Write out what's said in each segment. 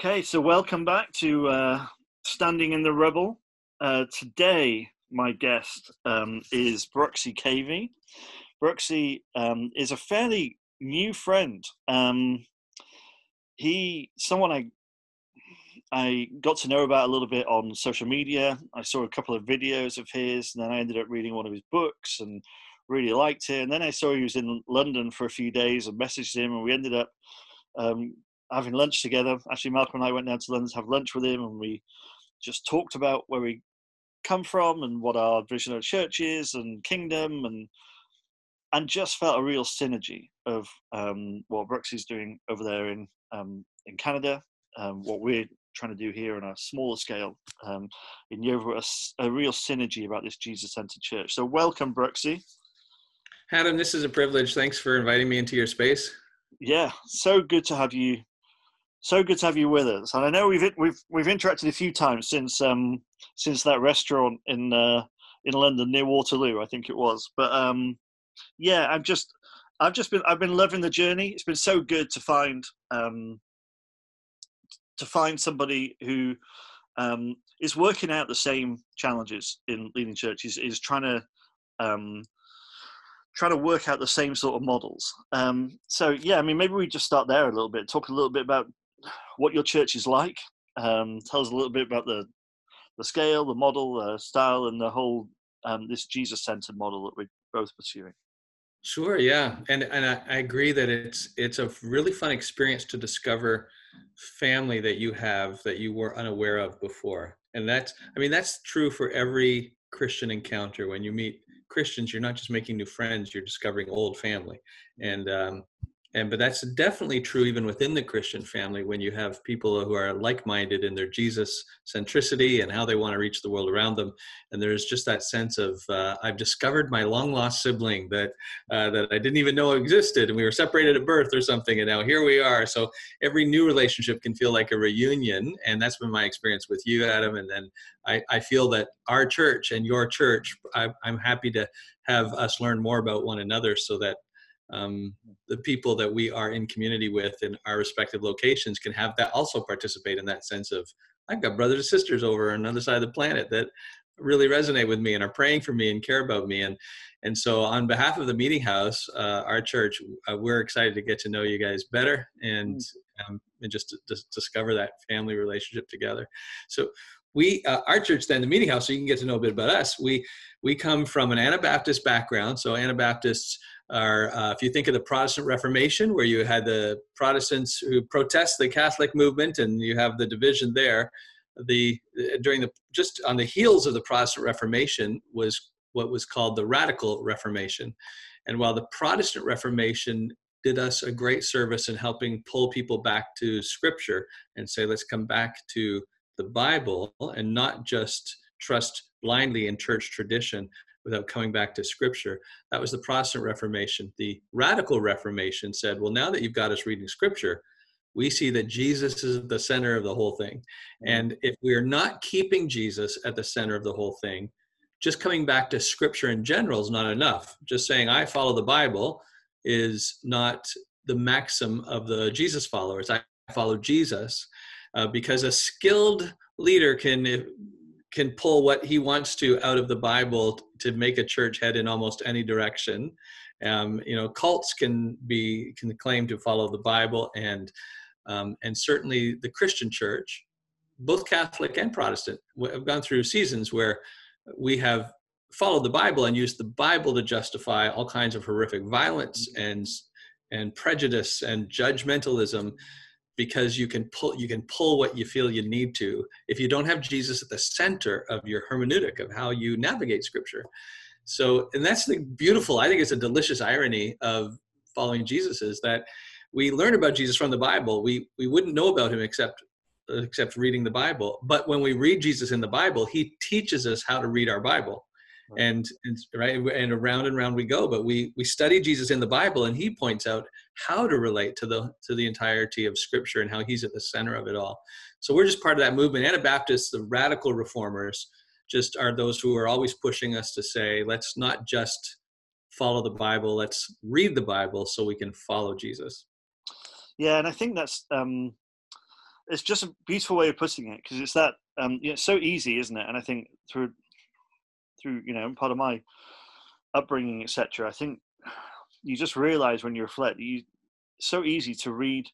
Okay, so welcome back to Standing in the Rubble. Today, my guest is Bruxy Cavey. Bruxy is a fairly new friend. Someone I got to know about a little bit on social media. I saw a couple of videos of his, and then I ended up reading one of his books and really liked it. And then I saw he was in London for a few days and messaged him, and we ended up having lunch together. Actually, Malcolm and I went down to London to have lunch with him, and we just talked about where we come from and what our vision of church is and kingdom, and just felt a real synergy of what Bruxy's doing over there in Canada, what we're trying to do here on a smaller scale in Europe, a real synergy about this Jesus-centered church. So welcome, Bruxy. Adam, this is a privilege. Thanks for inviting me into your space. Yeah, so good to have you. So good to have you with us. And I know we've interacted a few times since that restaurant in London near Waterloo, I think it was. But yeah, I've been loving the journey. It's been so good to find somebody who is working out the same challenges in leading churches, is trying to work out the same sort of models. So yeah, I mean, maybe we just start there a little bit. Talk a little bit about what your church is like. Tell us a little bit about the scale, the model, the style, and the whole this Jesus-centered model that we're both pursuing. Sure, yeah, and I agree that it's a really fun experience to discover family that you have that you were unaware of before, and that's true for every Christian encounter. When you meet Christians, you're not just making new friends, you're discovering old family. But that's definitely true even within the Christian family, when you have people who are like-minded in their Jesus centricity and how they want to reach the world around them. And there's just that sense of, I've discovered my long-lost sibling that I didn't even know existed, and we were separated at birth or something, and now here we are. So every new relationship can feel like a reunion, and that's been my experience with you, Adam. And then I feel that our church and your church, I'm happy to have us learn more about one another so that the people that we are in community with in our respective locations can have that, also participate in that sense of, I've got brothers and sisters over on another side of the planet that really resonate with me and are praying for me and care about me. And so on behalf of the Meeting House, our church, we're excited to get to know you guys better and just to discover that family relationship together. So our church, then, the Meeting House, so you can get to know a bit about us. We come from an Anabaptist background. So Anabaptists are, if you think of the Protestant Reformation, where you had the Protestants who protest the Catholic movement, and you have the division there. Just on the heels of the Protestant Reformation was what was called the Radical Reformation. And while the Protestant Reformation did us a great service in helping pull people back to Scripture and say, let's come back to the Bible and not just trust blindly in church tradition without coming back to Scripture. That was the Protestant Reformation. The Radical Reformation said, well, now that you've got us reading Scripture, we see that Jesus is at the center of the whole thing. And if we're not keeping Jesus at the center of the whole thing, just coming back to Scripture in general is not enough. Just saying, I follow the Bible is not the maxim of the Jesus followers. I follow Jesus. Because a skilled leader can pull what he wants to out of the Bible to make a church head in almost any direction. Cults can claim to follow the Bible, and certainly the Christian church, both Catholic and Protestant, have gone through seasons where we have followed the Bible and used the Bible to justify all kinds of horrific violence and prejudice and judgmentalism. Because you can pull what you feel you need to if you don't have Jesus at the center of your hermeneutic of how you navigate Scripture. So, and that's the beautiful, I think it's a delicious irony of following Jesus, is that we learn about Jesus from the Bible. We wouldn't know about him except reading the Bible. But when we read Jesus in the Bible, he teaches us how to read our Bible. Right. And right, and around and around we go, but we study Jesus in the Bible, and he points out how to relate to the entirety of Scripture and how he's at the center of it all. So we're just part of that movement. Anabaptists, the Radical Reformers, just are those who are always pushing us to say, let's not just follow the Bible, let's read the Bible so we can follow Jesus. Yeah, and I think that's it's just a beautiful way of putting it, because it's that you know, it's so easy, isn't it? And I think through you know, part of my upbringing, etc., I think you just realize when you reflect, it's so easy to read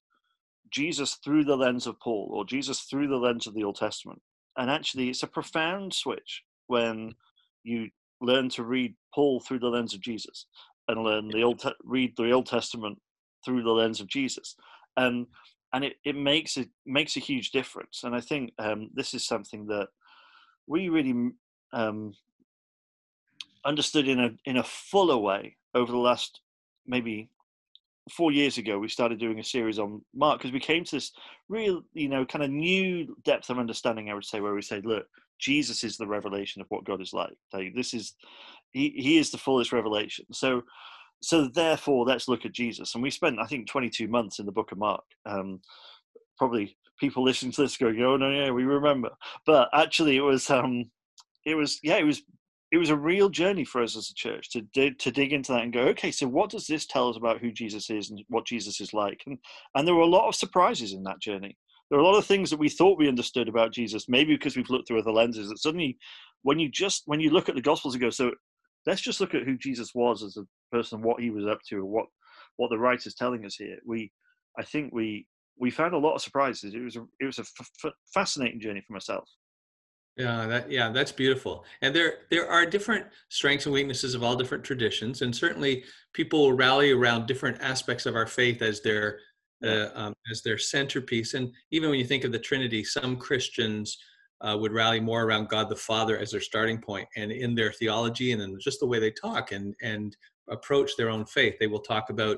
Jesus through the lens of Paul, or Jesus through the lens of the Old Testament. And actually, it's a profound switch when you learn to read Paul through the lens of Jesus, and learn read the Old Testament through the lens of Jesus, and it makes a huge difference. And I think this is something that we really understood in a fuller way over the last maybe 4 years ago. We started doing a series on Mark because we came to this real, you know, kind of new depth of understanding, I would say, where we say, look, Jesus is the revelation of what God is like. This is, he is the fullest revelation. So therefore, let's look at Jesus. And we spent, I think, 22 months in the book of Mark. Probably people listening to this going, oh no, yeah, we remember. But actually, it was a real journey for us as a church to dig into that and go, okay, so what does this tell us about who Jesus is and what Jesus is like? And there were a lot of surprises in that journey. There are a lot of things that we thought we understood about Jesus, maybe because we've looked through other lenses, that suddenly when you look at the Gospels and go, so let's just look at who Jesus was as a person, what he was up to, and what the writer's telling us here. I think we found a lot of surprises. It was a fascinating journey for myself. Yeah, that's beautiful. And there are different strengths and weaknesses of all different traditions, and certainly people will rally around different aspects of our faith as their centerpiece. And even when you think of the Trinity, some Christians would rally more around God the Father as their starting point, and in their theology and in just the way they talk and approach their own faith, they will talk about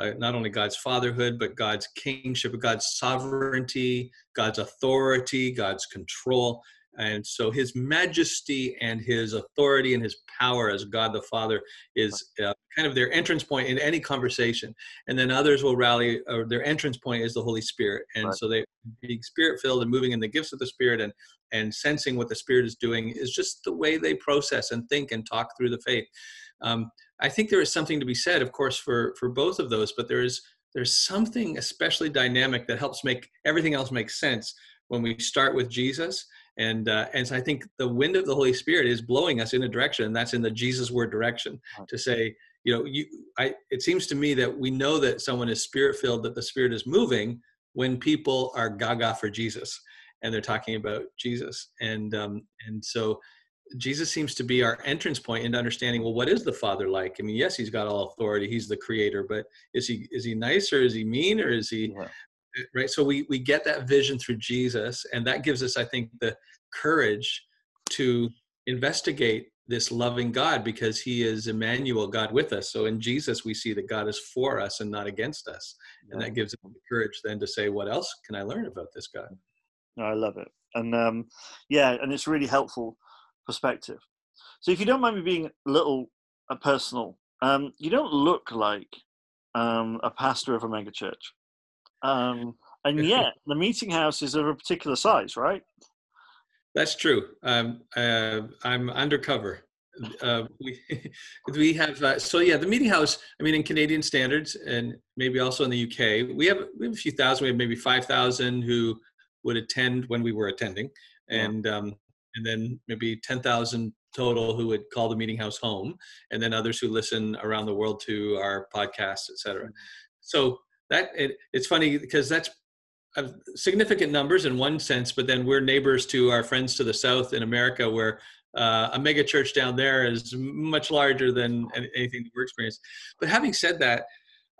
not only God's fatherhood, but God's kingship, God's sovereignty, God's authority, God's control. And so his majesty and his authority and his power as God the Father is kind of their entrance point in any conversation. And then others will rally, or their entrance point is the Holy Spirit. And right. So they being Spirit-filled and moving in the gifts of the Spirit and sensing what the Spirit is doing is just the way they process and think and talk through the faith. I think there is something to be said, of course, for both of those, but there's something especially dynamic that helps make everything else make sense when we start with Jesus. And so I think the wind of the Holy Spirit is blowing us in a direction, and that's in the Jesus word direction, to say, you know, it seems to me that we know that someone is Spirit-filled, that the Spirit is moving when people are gaga for Jesus and they're talking about Jesus. And so Jesus seems to be our entrance point into understanding, well, what is the Father like? I mean, yes, he's got all authority, he's the creator, but is he nice, or is he mean, or is he... Yeah. Right. So we get that vision through Jesus, and that gives us, I think, the courage to investigate this loving God, because he is Emmanuel, God with us. So in Jesus, we see that God is for us and not against us. And that gives us the courage then to say, what else can I learn about this God? No, I love it. And and it's really helpful perspective. So if you don't mind me being a little personal, you don't look like a pastor of a mega church. And yet the Meeting House is of a particular size, right? That's true. I'm undercover. We have the Meeting House, I mean, in Canadian standards, and maybe also in the UK, we have a few thousand. We have maybe 5,000 who would attend when we were attending, and then maybe 10,000 total who would call the Meeting House home, and then others who listen around the world to our podcasts, etc. So that it's funny, because that's significant numbers in one sense, but then we're neighbors to our friends to the south in America, where a mega church down there is much larger than anything that we're experiencing. But having said that,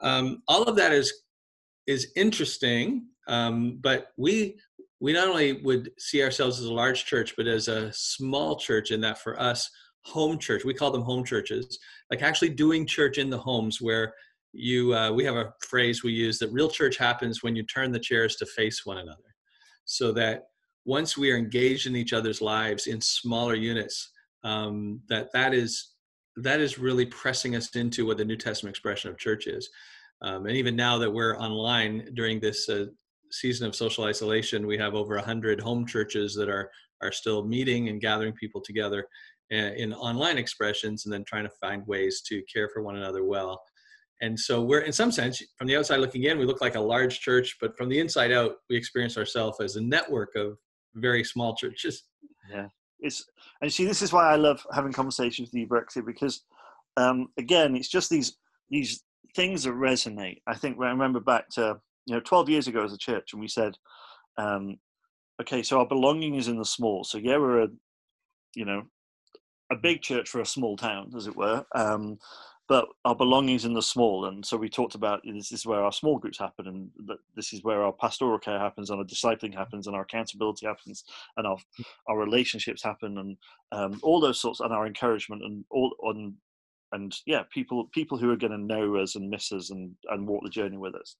all of that is interesting. But we not only would see ourselves as a large church, but as a small church, in that for us, home church, we call them home churches, like actually doing church in the homes where we have a phrase we use that real church happens when you turn the chairs to face one another, so that once we are engaged in each other's lives in smaller units, that is really pressing us into what the New Testament expression of church is. And even now that we're online during this season of social isolation, we have over 100 home churches that are still meeting and gathering people together in online expressions, and then trying to find ways to care for one another well. And so we're, in some sense, from the outside looking in, we look like a large church, but from the inside out, we experience ourselves as a network of very small churches. Yeah. And see, this is why I love having conversations with you, Bruxy, because, again, it's just these things that resonate. I think when I remember back to, 12 years ago as a church, and we said, okay, so our belonging is in the small. So yeah, we're a big church for a small town, as it were. But our belongings in the small. And so we talked about, this is where our small groups happen, and this is where our pastoral care happens, and our discipling happens, and our accountability happens, and our relationships happen, and all those sorts, and our encouragement, people who are going to know us and miss us and walk the journey with us.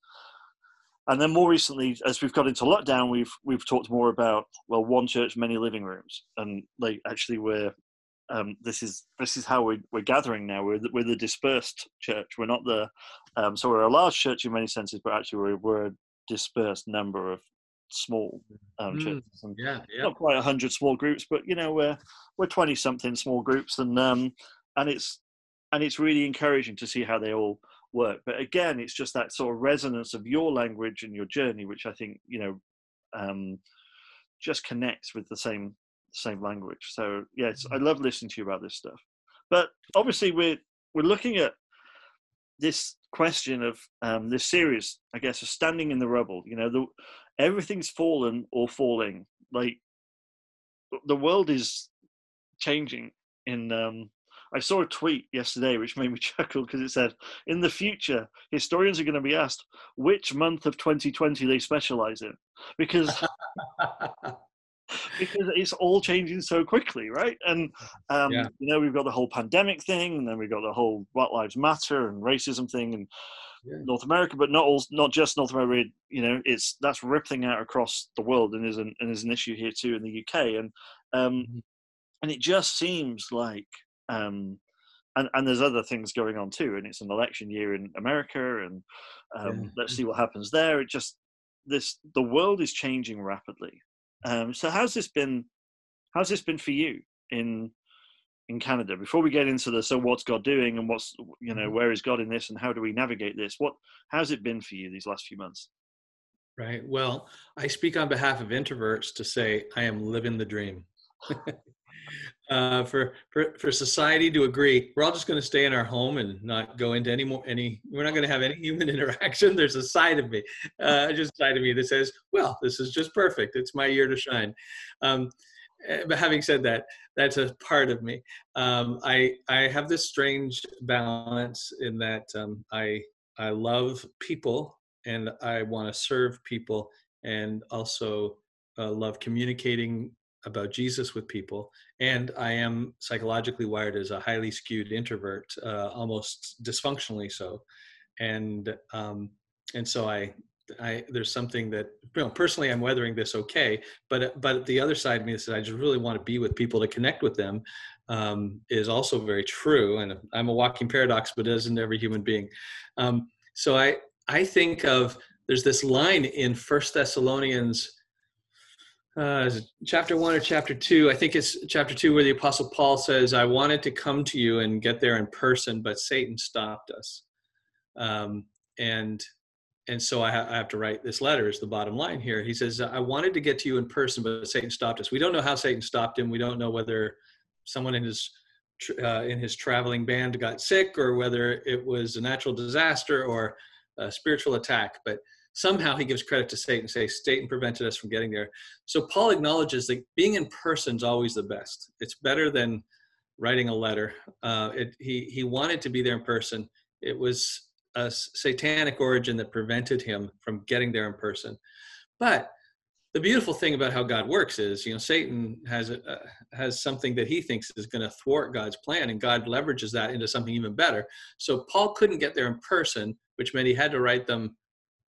And then more recently, as we've got into lockdown, we've talked more about, well, one church, many living rooms, and actually we're. This is how we're gathering now. We're the dispersed church. We're not the so we're a large church in many senses, but actually we're a dispersed number of small churches. And not quite 100 small groups, but we're 20 something small groups, and it's really encouraging to see how they all work. But again, it's just that sort of resonance of your language and your journey, which I think just connects with the same language. So yes, I love listening to you about this stuff. But obviously we're looking at this question of this series, I guess, of standing in the rubble. Everything's fallen or falling. The world is changing. I saw a tweet yesterday which made me chuckle, because it said, in the future, historians are going to be asked which month of 2020 they specialize in, because it's all changing so quickly, right? And we've got the whole pandemic thing, and then we've got the whole Black Lives Matter and racism thing, and North America, but not just North America. That's rippling out across the world, and is an issue here too in the UK. And and it just seems like and there's other things going on too, and it's an election year in America, and let's see what happens there. It just the world is changing rapidly. So how's this been for you in Canada? Before we get into what's God doing, and what's, where is God in this, and how do we navigate this? How's it been for you these last few months? Right. Well, I speak on behalf of introverts to say I am living the dream. For society to agree, we're all just going to stay in our home and not go into we're not going to have any human interaction. There's a side of me, that says, well, this is just perfect. It's my year to shine. But having said that, that's a part of me. I have this strange balance in that I love people, and I want to serve people, and also love communicating about Jesus with people, and I am psychologically wired as a highly skewed introvert, almost dysfunctionally so, and so I there's something that, personally, I'm weathering this okay, but the other side of me that says I just really want to be with people, to connect with them, is also very true, and I'm a walking paradox, but isn't every human being. So I think of, there's this line in 1 Thessalonians. Is it chapter 1 or chapter 2? I think it's chapter 2, where the Apostle Paul says, I wanted to come to you and get there in person, but Satan stopped us. And so I have to write this letter, is the bottom line here. He says, I wanted to get to you in person, but Satan stopped us. We don't know how Satan stopped him. We don't know whether someone in his traveling band got sick, or whether it was a natural disaster or a spiritual attack. But somehow he gives credit to Satan, says Satan prevented us from getting there. So Paul acknowledges that being in person is always the best. It's better than writing a letter. He wanted to be there in person. It was a satanic origin that prevented him from getting there in person. But the beautiful thing about how God works is, Satan has something that he thinks is going to thwart God's plan, and God leverages that into something even better. So Paul couldn't get there in person, which meant he had to write them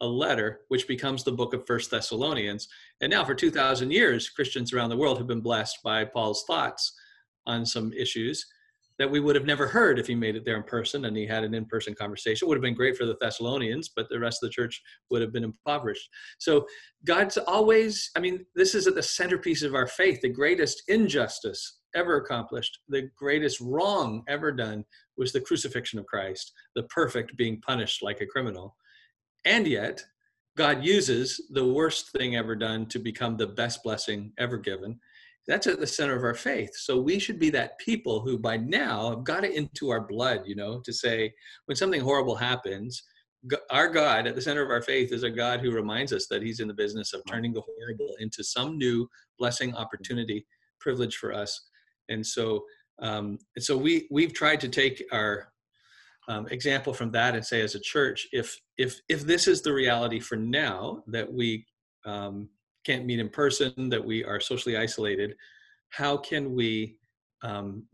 a letter, which becomes the book of 1 Thessalonians. And now for 2,000 years, Christians around the world have been blessed by Paul's thoughts on some issues that we would have never heard if he made it there in person and he had an in-person conversation. It would have been great for the Thessalonians, but the rest of the church would have been impoverished. So God's always, this is at the centerpiece of our faith, the greatest injustice ever accomplished, the greatest wrong ever done, was the crucifixion of Christ, the perfect being punished like a criminal. And yet, God uses the worst thing ever done to become the best blessing ever given. That's at the center of our faith. So we should be that people who by now have got it into our blood, you know, to say when something horrible happens, our God at the center of our faith is a God who reminds us that he's in the business of turning the horrible into some new blessing, opportunity, privilege for us. And so we've tried to take our example from that and say as a church, if this is the reality for now, that we can't meet in person, that we are socially isolated, how can we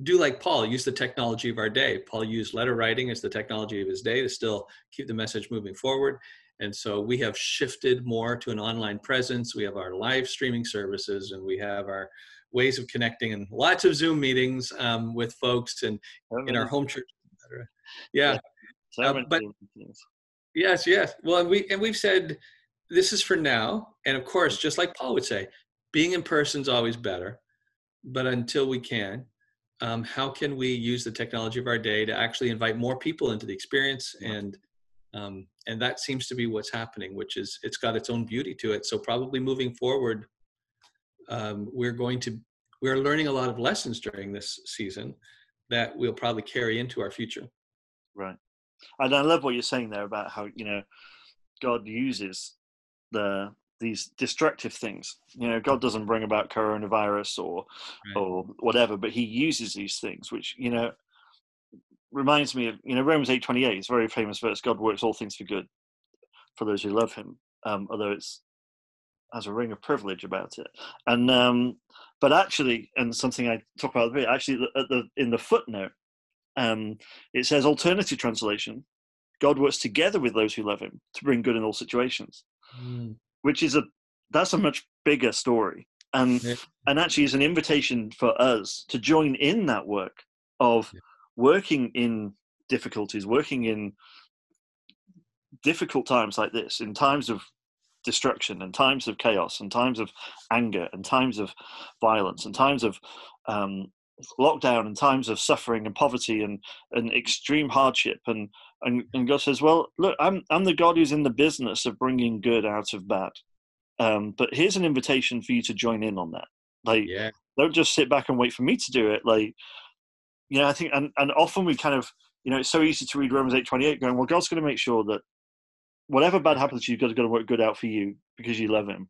do like Paul, use the technology of our day? Paul used letter writing as the technology of his day to still keep the message moving forward. And so we have shifted more to an online presence. We have our live streaming services, and we have our ways of connecting and lots of Zoom meetings with folks and in our home church, etc. Yeah. But yes, yes. Well, and we've said this is for now. And of course, just like Paul would say, being in person is always better. But until we can, how can we use the technology of our day to actually invite more people into the experience? And that seems to be what's happening, which is it's got its own beauty to it. So probably moving forward, we're learning a lot of lessons during this season that we'll probably carry into our future. Right. And I love what you're saying there about how, you know, God uses these destructive things. You know, God doesn't bring about coronavirus or whatever, but he uses these things, which, you know, reminds me of, you know, Romans 8:28 is a very famous verse. God works all things for good for those who love him, although it's has a ring of privilege about it. And but actually, and something I talk about a bit, actually in the footnote, it says, alternative translation, God works together with those who love him to bring good in all situations. Mm. Which is that's a much bigger story. And actually is an invitation for us to join in that work of working in difficulties, working in difficult times like this, in times of destruction and times of chaos and times of anger and times of violence and times of lockdown and times of suffering and poverty and extreme hardship. And God says, well, look, I'm the God who's in the business of bringing good out of bad. But here's an invitation for you to join in on that. Like, don't just sit back and wait for me to do it. Like, you know, I think, and often we kind of, you know, it's so easy to read Romans 8:28 going, well, God's going to make sure that whatever bad happens to you, God's going to work good out for you because you love him.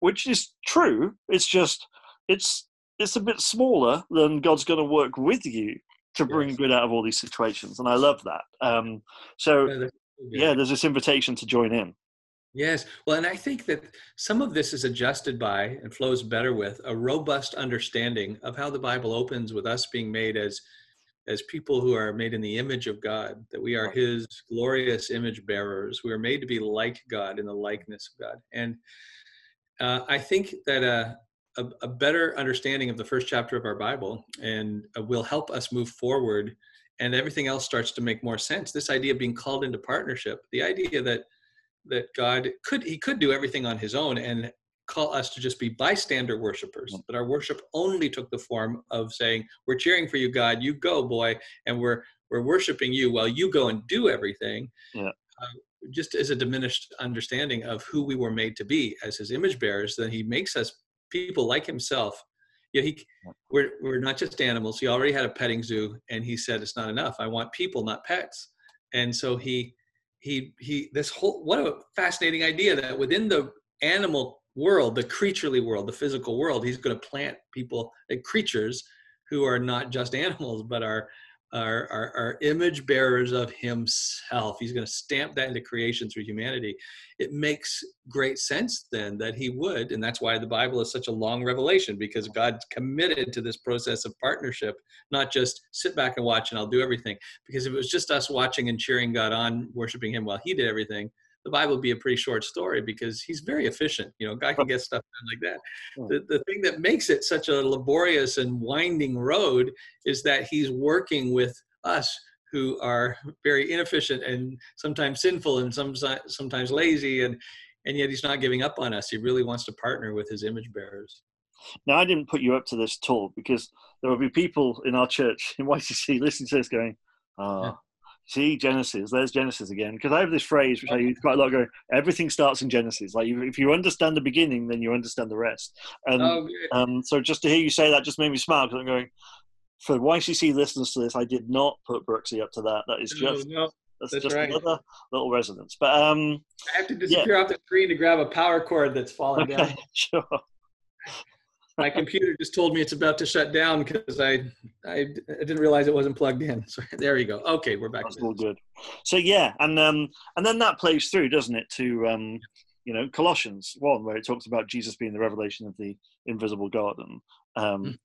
Which is true. It's just, it's a bit smaller than God's going to work with you to bring good out of all these situations. And I love that. There's this invitation to join in. Yes. Well, and I think that some of this is adjusted by and flows better with a robust understanding of how the Bible opens with us being made as people who are made in the image of God, that we are his glorious image bearers. We are made to be like God in the likeness of God. And I think that a better understanding of the first chapter of our Bible and will help us move forward, and everything else starts to make more sense. This idea of being called into partnership, the idea that God could do everything on his own and call us to just be bystander worshipers, but our worship only took the form of saying, we're cheering for you, God, you go, boy, and we're worshiping you while you go and do everything. Yeah. Just as a diminished understanding of who we were made to be as his image bearers, then he makes us people like himself. Yeah, we're not just animals. He already had a petting zoo, and he said it's not enough. I want people, not pets. And so he this whole, what a fascinating idea that within the animal world, the creaturely world, the physical world, he's going to plant people, creatures who are not just animals, but are image bearers of himself. He's going to stamp that into creation through humanity. It makes great sense then that he would, and that's why the Bible is such a long revelation, because God's committed to this process of partnership, not just sit back and watch and I'll do everything. Because if it was just us watching and cheering God on, worshiping him while he did everything, the Bible would be a pretty short story, because he's very efficient. You know, God can get stuff done like that. The thing that makes it such a laborious and winding road is that he's working with us who are very inefficient and sometimes sinful and sometimes lazy, and yet he's not giving up on us. He really wants to partner with his image bearers. Now, I didn't put you up to this at all, because there will be people in our church, in YCC, listening to this going, see, Genesis, there's Genesis again. Because I have this phrase, which I use quite a lot, going, everything starts in Genesis. Like, if you understand the beginning, then you understand the rest. And so just to hear you say that just made me smile, because I'm going, for YCC listeners to this, I did not put Bruxy up to that. That is just... No. That's just right. Another little resonance. But I have to disappear off the screen to grab a power cord that's fallen down. Sure. My computer just told me it's about to shut down because I didn't realize it wasn't plugged in. So there you go. Okay, we're back. That's all good. So yeah, and then that plays through, doesn't it, to you know, Colossians 1, where it talks about Jesus being the revelation of the invisible God,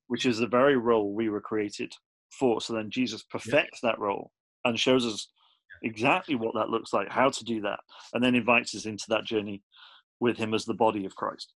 which is the very role we were created for. So then Jesus perfects that role and shows us exactly what that looks like, how to do that, and then invites us into that journey with him as the body of Christ.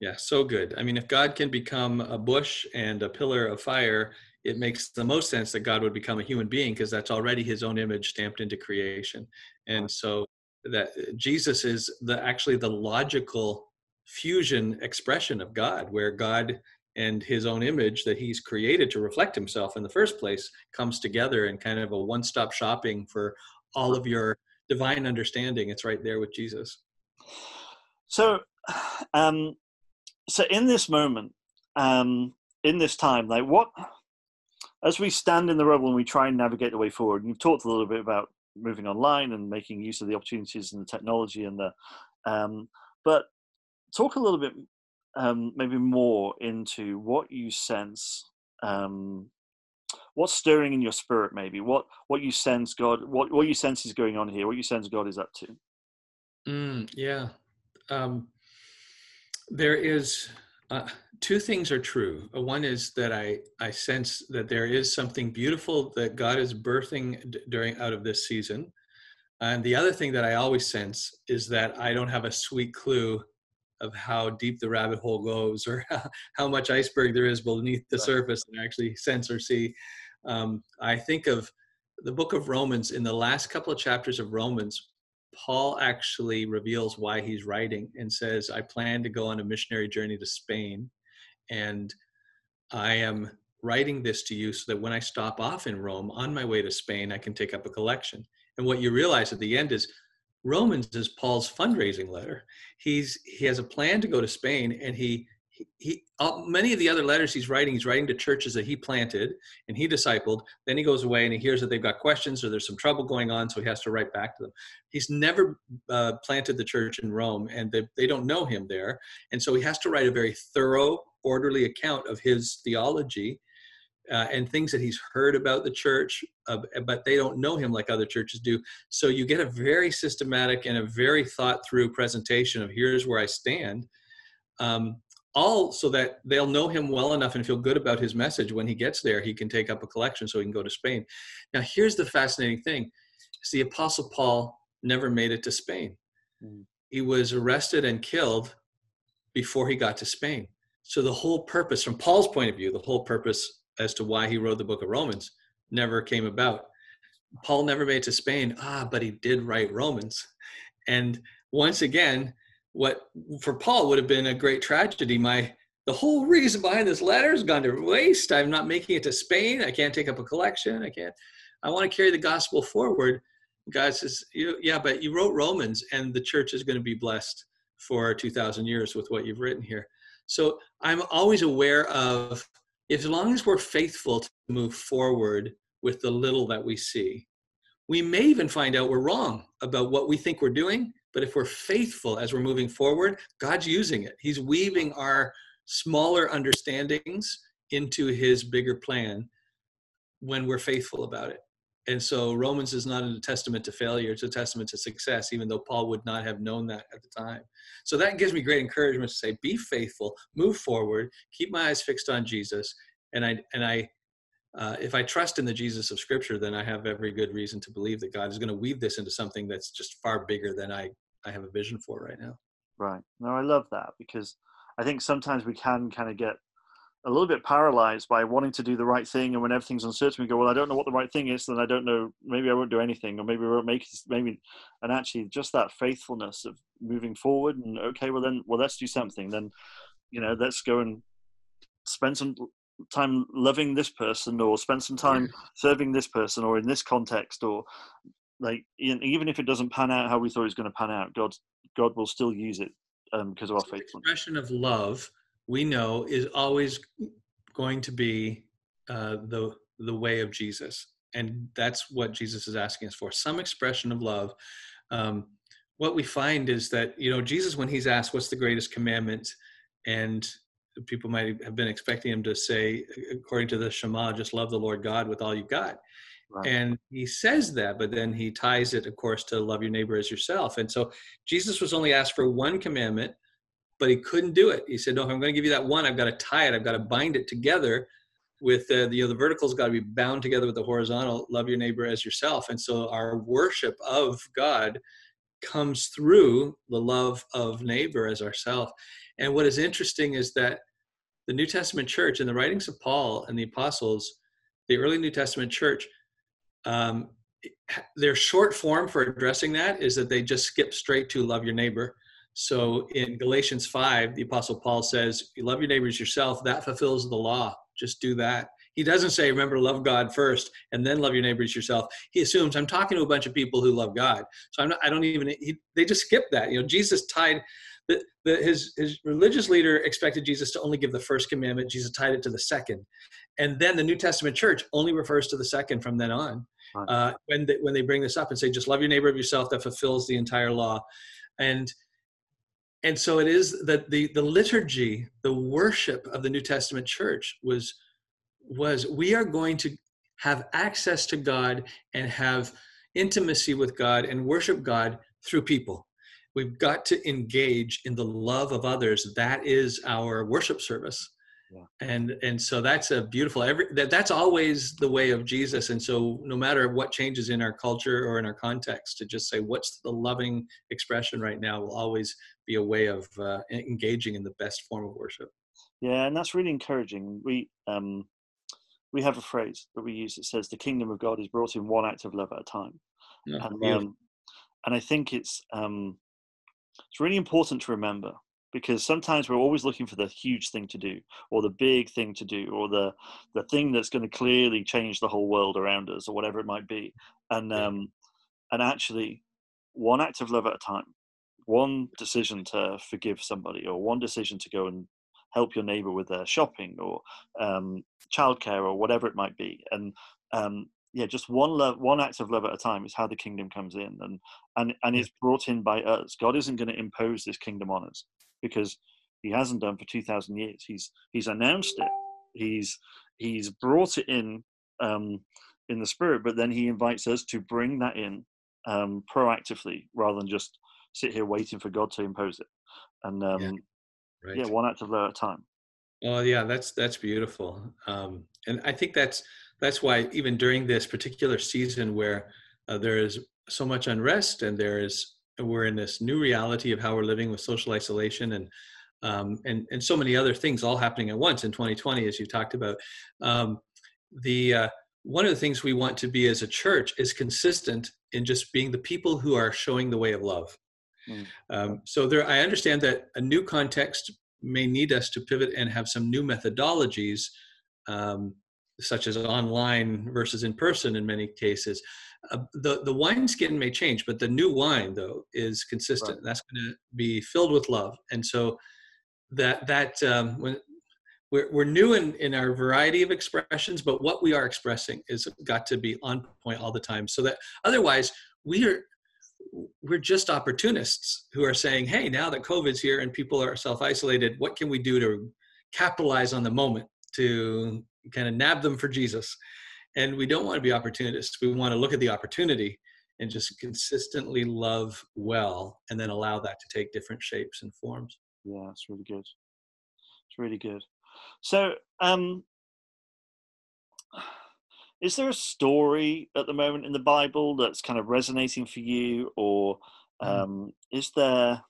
Yeah, so good. I mean, if God can become a bush and a pillar of fire, it makes the most sense that God would become a human being, because that's already his own image stamped into creation. And so that Jesus is actually the logical fusion expression of God, where God and his own image that he's created to reflect himself in the first place comes together in kind of a one-stop shopping for all of your divine understanding. It's right there with Jesus. So, so in this moment, in this time, like what, as we stand in the rubble and we try and navigate the way forward, and you've talked a little bit about moving online and making use of the opportunities and the technology and the, but talk a little bit maybe more into what you sense, what's stirring in your spirit, maybe what you sense God, what you sense is going on here, what you sense God is up to. There is two things are true. One is that I sense that there is something beautiful that God is birthing out of this season, and the other thing that I always sense is that I don't have a sweet clue of how deep the rabbit hole goes, or how much iceberg there is beneath the surface that I actually sense or see. I think of the book of Romans. In the last couple of chapters of Romans, Paul actually reveals why he's writing and says, I plan to go on a missionary journey to Spain, and I am writing this to you so that when I stop off in Rome on my way to Spain, I can take up a collection. And what you realize at the end is Romans is Paul's fundraising letter. He has a plan to go to Spain, and many of the other letters he's writing to churches that he planted and he discipled. Then he goes away and he hears that they've got questions or there's some trouble going on, so he has to write back to them. He's never planted the church in Rome, and they don't know him there. And so he has to write a very thorough, orderly account of his theology and things that he's heard about the church, but they don't know him like other churches do. So you get a very systematic and a very thought through presentation of here's where I stand, all so that they'll know him well enough and feel good about his message. When he gets there, he can take up a collection so he can go to Spain. Now, here's the fascinating thing. Is the Apostle Paul never made it to Spain. He was arrested and killed before he got to Spain. So the whole purpose, from Paul's point of view, the whole purpose as to why he wrote the book of Romans never came about. Paul never made it to Spain, but he did write Romans. And once again, what for Paul would have been a great tragedy, the whole reason behind this letter has gone to waste. I'm not making it to Spain. I can't take up a collection. I want to carry the gospel forward. God says, yeah, but you wrote Romans, and the church is going to be blessed for 2,000 years with what you've written here. So I'm always aware of, as long as we're faithful to move forward with the little that we see, we may even find out we're wrong about what we think we're doing. But if we're faithful as we're moving forward, God's using it. He's weaving our smaller understandings into his bigger plan when we're faithful about it. And so Romans is not a testament to failure. It's a testament to success, even though Paul would not have known that at the time. So that gives me great encouragement to say, be faithful, move forward, keep my eyes fixed on Jesus. And if I trust in the Jesus of Scripture, then I have every good reason to believe that God is going to weave this into something that's just far bigger than I have a vision for right now. Right. No, I love that, because I think sometimes we can kind of get a little bit paralyzed by wanting to do the right thing, and when everything's uncertain we go, well, I don't know what the right thing is, then I don't know, maybe I won't do anything, or maybe I won't make it, maybe. And actually just that faithfulness of moving forward and okay, well then, well, let's do something, then, you know, let's go and spend some time loving this person, or spend some time serving this person, or in this context, or like, even if it doesn't pan out how we thought it was going to pan out, God will still use it because of our faithfulness. The expression of love, we know, is always going to be the way of Jesus. And that's what Jesus is asking us for, some expression of love. What we find is that, Jesus, when he's asked, what's the greatest commandment? And people might have been expecting him to say, according to the Shema, just love the Lord God with all you've got. Right. And he says that, but then he ties it, of course, to love your neighbor as yourself. And so Jesus was only asked for one commandment, but he couldn't do it. He said, no, if I'm going to give you that one, I've got to tie it. I've got to bind it together with the vertical's got to be bound together with the horizontal, love your neighbor as yourself. And so our worship of God comes through the love of neighbor as ourself. And what is interesting is that the New Testament church, in the writings of Paul and the apostles, the early New Testament church, their short form for addressing that is that they just skip straight to love your neighbor. So in Galatians 5, the apostle Paul says, you love your neighbor as yourself, that fulfills the law. Just do that. He doesn't say, remember, love God first and then love your neighbor as yourself. He assumes I'm talking to a bunch of people who love God. So they just skip that. Jesus tied his religious leader expected Jesus to only give the first commandment. Jesus tied it to the second. And then the New Testament church only refers to the second from then on. Right. When they bring this up and say, just love your neighbor of yourself, that fulfills the entire law. And so it is that the liturgy, the worship of the New Testament church was we are going to have access to God and have intimacy with God and worship God through people. We've got to engage in the love of others. That is our worship service. Yeah. And so that's a beautiful, that's always the way of Jesus. And so no matter what changes in our culture or in our context, to just say, what's the loving expression right now will always be a way of engaging in the best form of worship. Yeah. And that's really encouraging. We have a phrase that we use that says the kingdom of God is brought in one act of love at a time. Yeah. And I think it's really important to remember, because sometimes we're always looking for the huge thing to do, or the big thing to do, or the thing that's going to clearly change the whole world around us, or whatever it might be. And actually, one act of love at a time, one decision to forgive somebody, or one decision to go and help your neighbor with their shopping, or childcare, or whatever it might be. Just one act of love at a time is how the kingdom comes in, and it's brought in by us. God isn't going to impose this kingdom on us, because he hasn't done for 2,000 years. He's announced it. He's brought it in the spirit, but then he invites us to bring that in proactively, rather than just sit here waiting for God to impose it. And one act of love at a time. Oh yeah, that's beautiful. And I think that's why even during this particular season where there is so much unrest, and we're in this new reality of how we're living with social isolation and so many other things all happening at once in 2020, as you talked about. One of the things we want to be as a church is consistent in just being the people who are showing the way of love. Mm. I understand that a new context may need us to pivot and have some new methodologies, such as online versus in person in many cases. The wine skin may change, but the new wine, though, is consistent. Right. That's going to be filled with love. And so when we're new in our variety of expressions, but what we are expressing is got to be on point all the time, so that otherwise we're just opportunists who are saying, hey, now that COVID's here and people are self-isolated, what can we do to capitalize on the moment to kind of nab them for Jesus? And we don't want to be opportunists. We want to look at the opportunity and just consistently love well, and then allow that to take different shapes and forms. Yeah, it's really good. It's really good. So is there a story at the moment in the Bible that's kind of resonating for you, or is there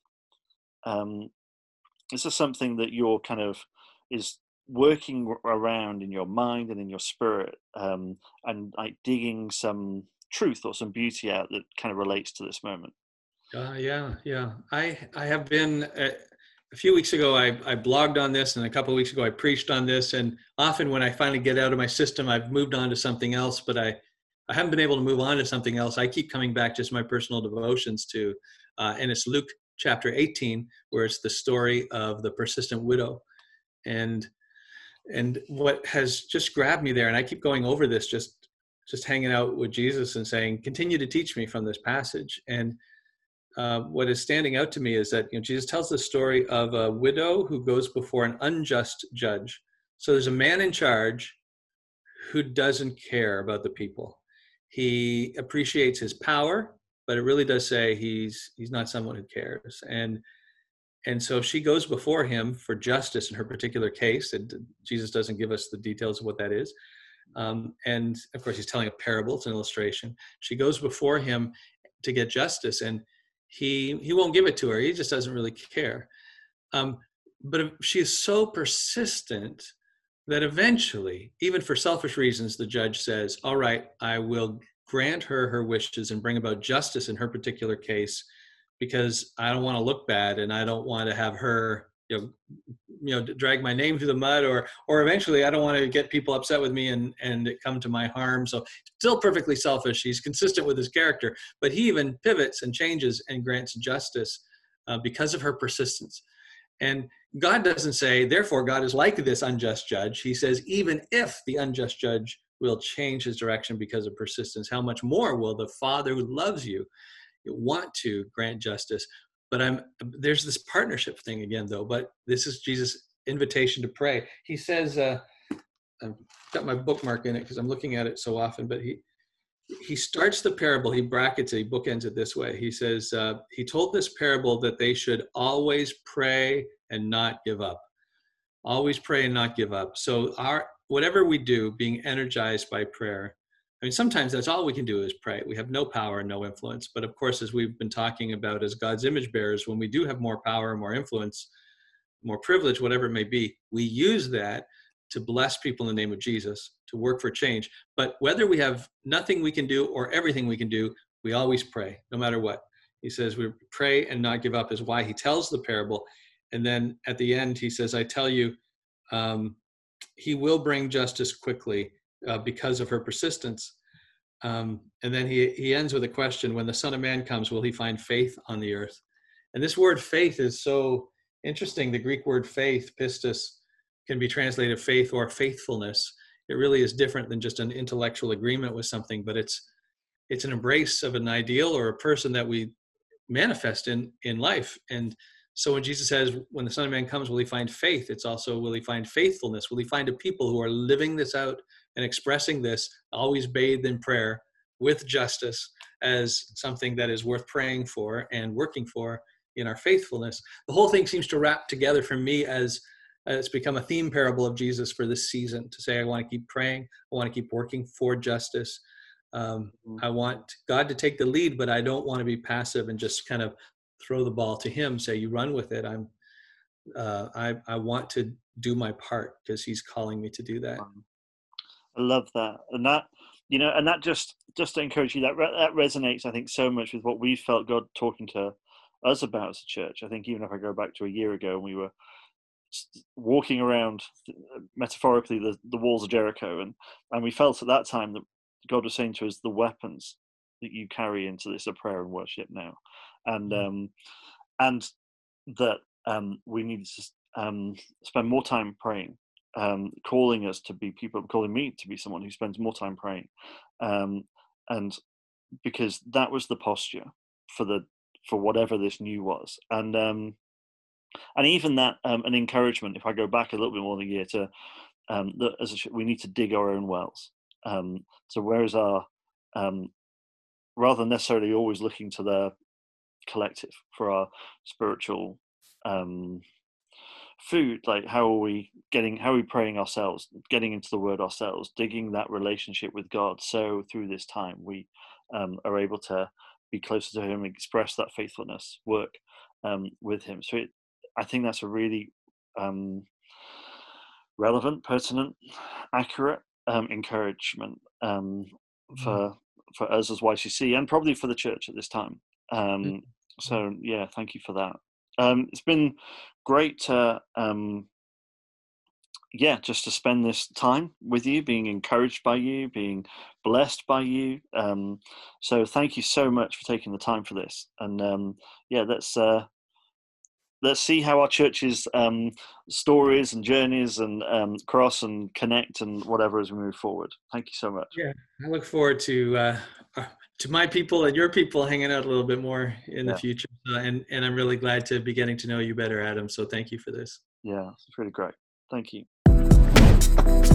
something that you're kind of is working around in your mind and in your spirit, and like digging some truth or some beauty out that kind of relates to this moment? I have been a few weeks ago, I blogged on this, and a couple of weeks ago, I preached on this. And often when I finally get out of my system, I've moved on to something else, but I haven't been able to move on to something else. I keep coming back just my personal devotions to, and it's Luke chapter 18, where it's the story of the persistent widow. And what has just grabbed me there, and I keep going over this, just hanging out with Jesus and saying, continue to teach me from this passage. And what is standing out to me is that, you know, Jesus tells the story of a widow who goes before an unjust judge. So there's a man in charge who doesn't care about the people. He appreciates his power, but it really does say he's not someone who cares. And so she goes before him for justice in her particular case. And Jesus doesn't give us the details of what that is. And of course, he's telling a parable. It's an illustration. She goes before him to get justice, and he won't give it to her. He just doesn't really care. But she is so persistent that eventually, even for selfish reasons, the judge says, all right, I will grant her her wishes and bring about justice in her particular case, because I don't want to look bad, and I don't want to have her, you know, drag my name through the mud, or eventually I don't want to get people upset with me and it come to my harm. So still perfectly selfish. He's consistent with his character, but he even pivots and changes and grants justice because of her persistence. And God doesn't say, therefore God is like this unjust judge. He says, even if the unjust judge will change his direction because of persistence, how much more will the Father who loves you want to grant justice? But there's this partnership thing again, though. But this is Jesus' invitation to pray. He says, I've got my bookmark in it because I'm looking at it so often, but he starts the parable, he brackets it, he bookends it this way. He says, he told this parable that they should always pray and not give up. Always pray and not give up. So whatever we do, being energized by prayer. I mean, sometimes that's all we can do is pray. We have no power and no influence. But of course, as we've been talking about, as God's image bearers, when we do have more power, more influence, more privilege, whatever it may be, we use that to bless people in the name of Jesus, to work for change. But whether we have nothing we can do or everything we can do, we always pray, no matter what. He says we pray and not give up is why he tells the parable. And then at the end, he says, I tell you, he will bring justice quickly because of her persistence. And then he ends with a question, when the Son of Man comes, will he find faith on the earth? And this word faith is so interesting. The Greek word faith, pistis, can be translated faith or faithfulness. It really is different than just an intellectual agreement with something, but it's an embrace of an ideal or a person that we manifest in life. And so when Jesus says, when the Son of Man comes, will he find faith? It's also, will he find faithfulness? Will he find a people who are living this out and expressing this, always bathed in prayer, with justice, as something that is worth praying for and working for in our faithfulness? The whole thing seems to wrap together for me as it's become a theme parable of Jesus for this season, to say, I want to keep praying. I want to keep working for justice. I want God to take the lead, but I don't want to be passive and just kind of throw the ball to him, say, you run with it. I want to do my part because he's calling me to do that. I love that. And that, you know, and that just to encourage you, that resonates, I think, so much with what we felt God talking to us about as a church. I think even if I go back to a year ago, and we were walking around metaphorically the walls of Jericho, and we felt at that time that God was saying to us, the weapons that you carry into this are prayer and worship now, and that we need to spend more time praying, calling us to be people, calling me to be someone who spends more time praying, and because that was the posture for whatever this new was, and even that an encouragement, if I go back a little bit more than a year, to that we need to dig our own wells. So where is our rather than necessarily always looking to the collective for our spiritual food, like how are we praying ourselves, getting into the word ourselves, digging that relationship with God, so through this time we are able to be closer to him, express that faithfulness, work with him. So I think that's a really relevant, pertinent, accurate encouragement for us as YCC, and probably for the church at this time. So yeah, thank you for that. It's been great to, just to spend this time with you, being encouraged by you, being blessed by you. So thank you so much for taking the time for this. And let's see how our church's stories and journeys and cross and connect and whatever as we move forward. Thank you so much. Yeah, I look forward to my people and your people hanging out a little bit more in the future. And I'm really glad to be getting to know you better, Adam. So thank you for this. Yeah, it's really great. Thank you.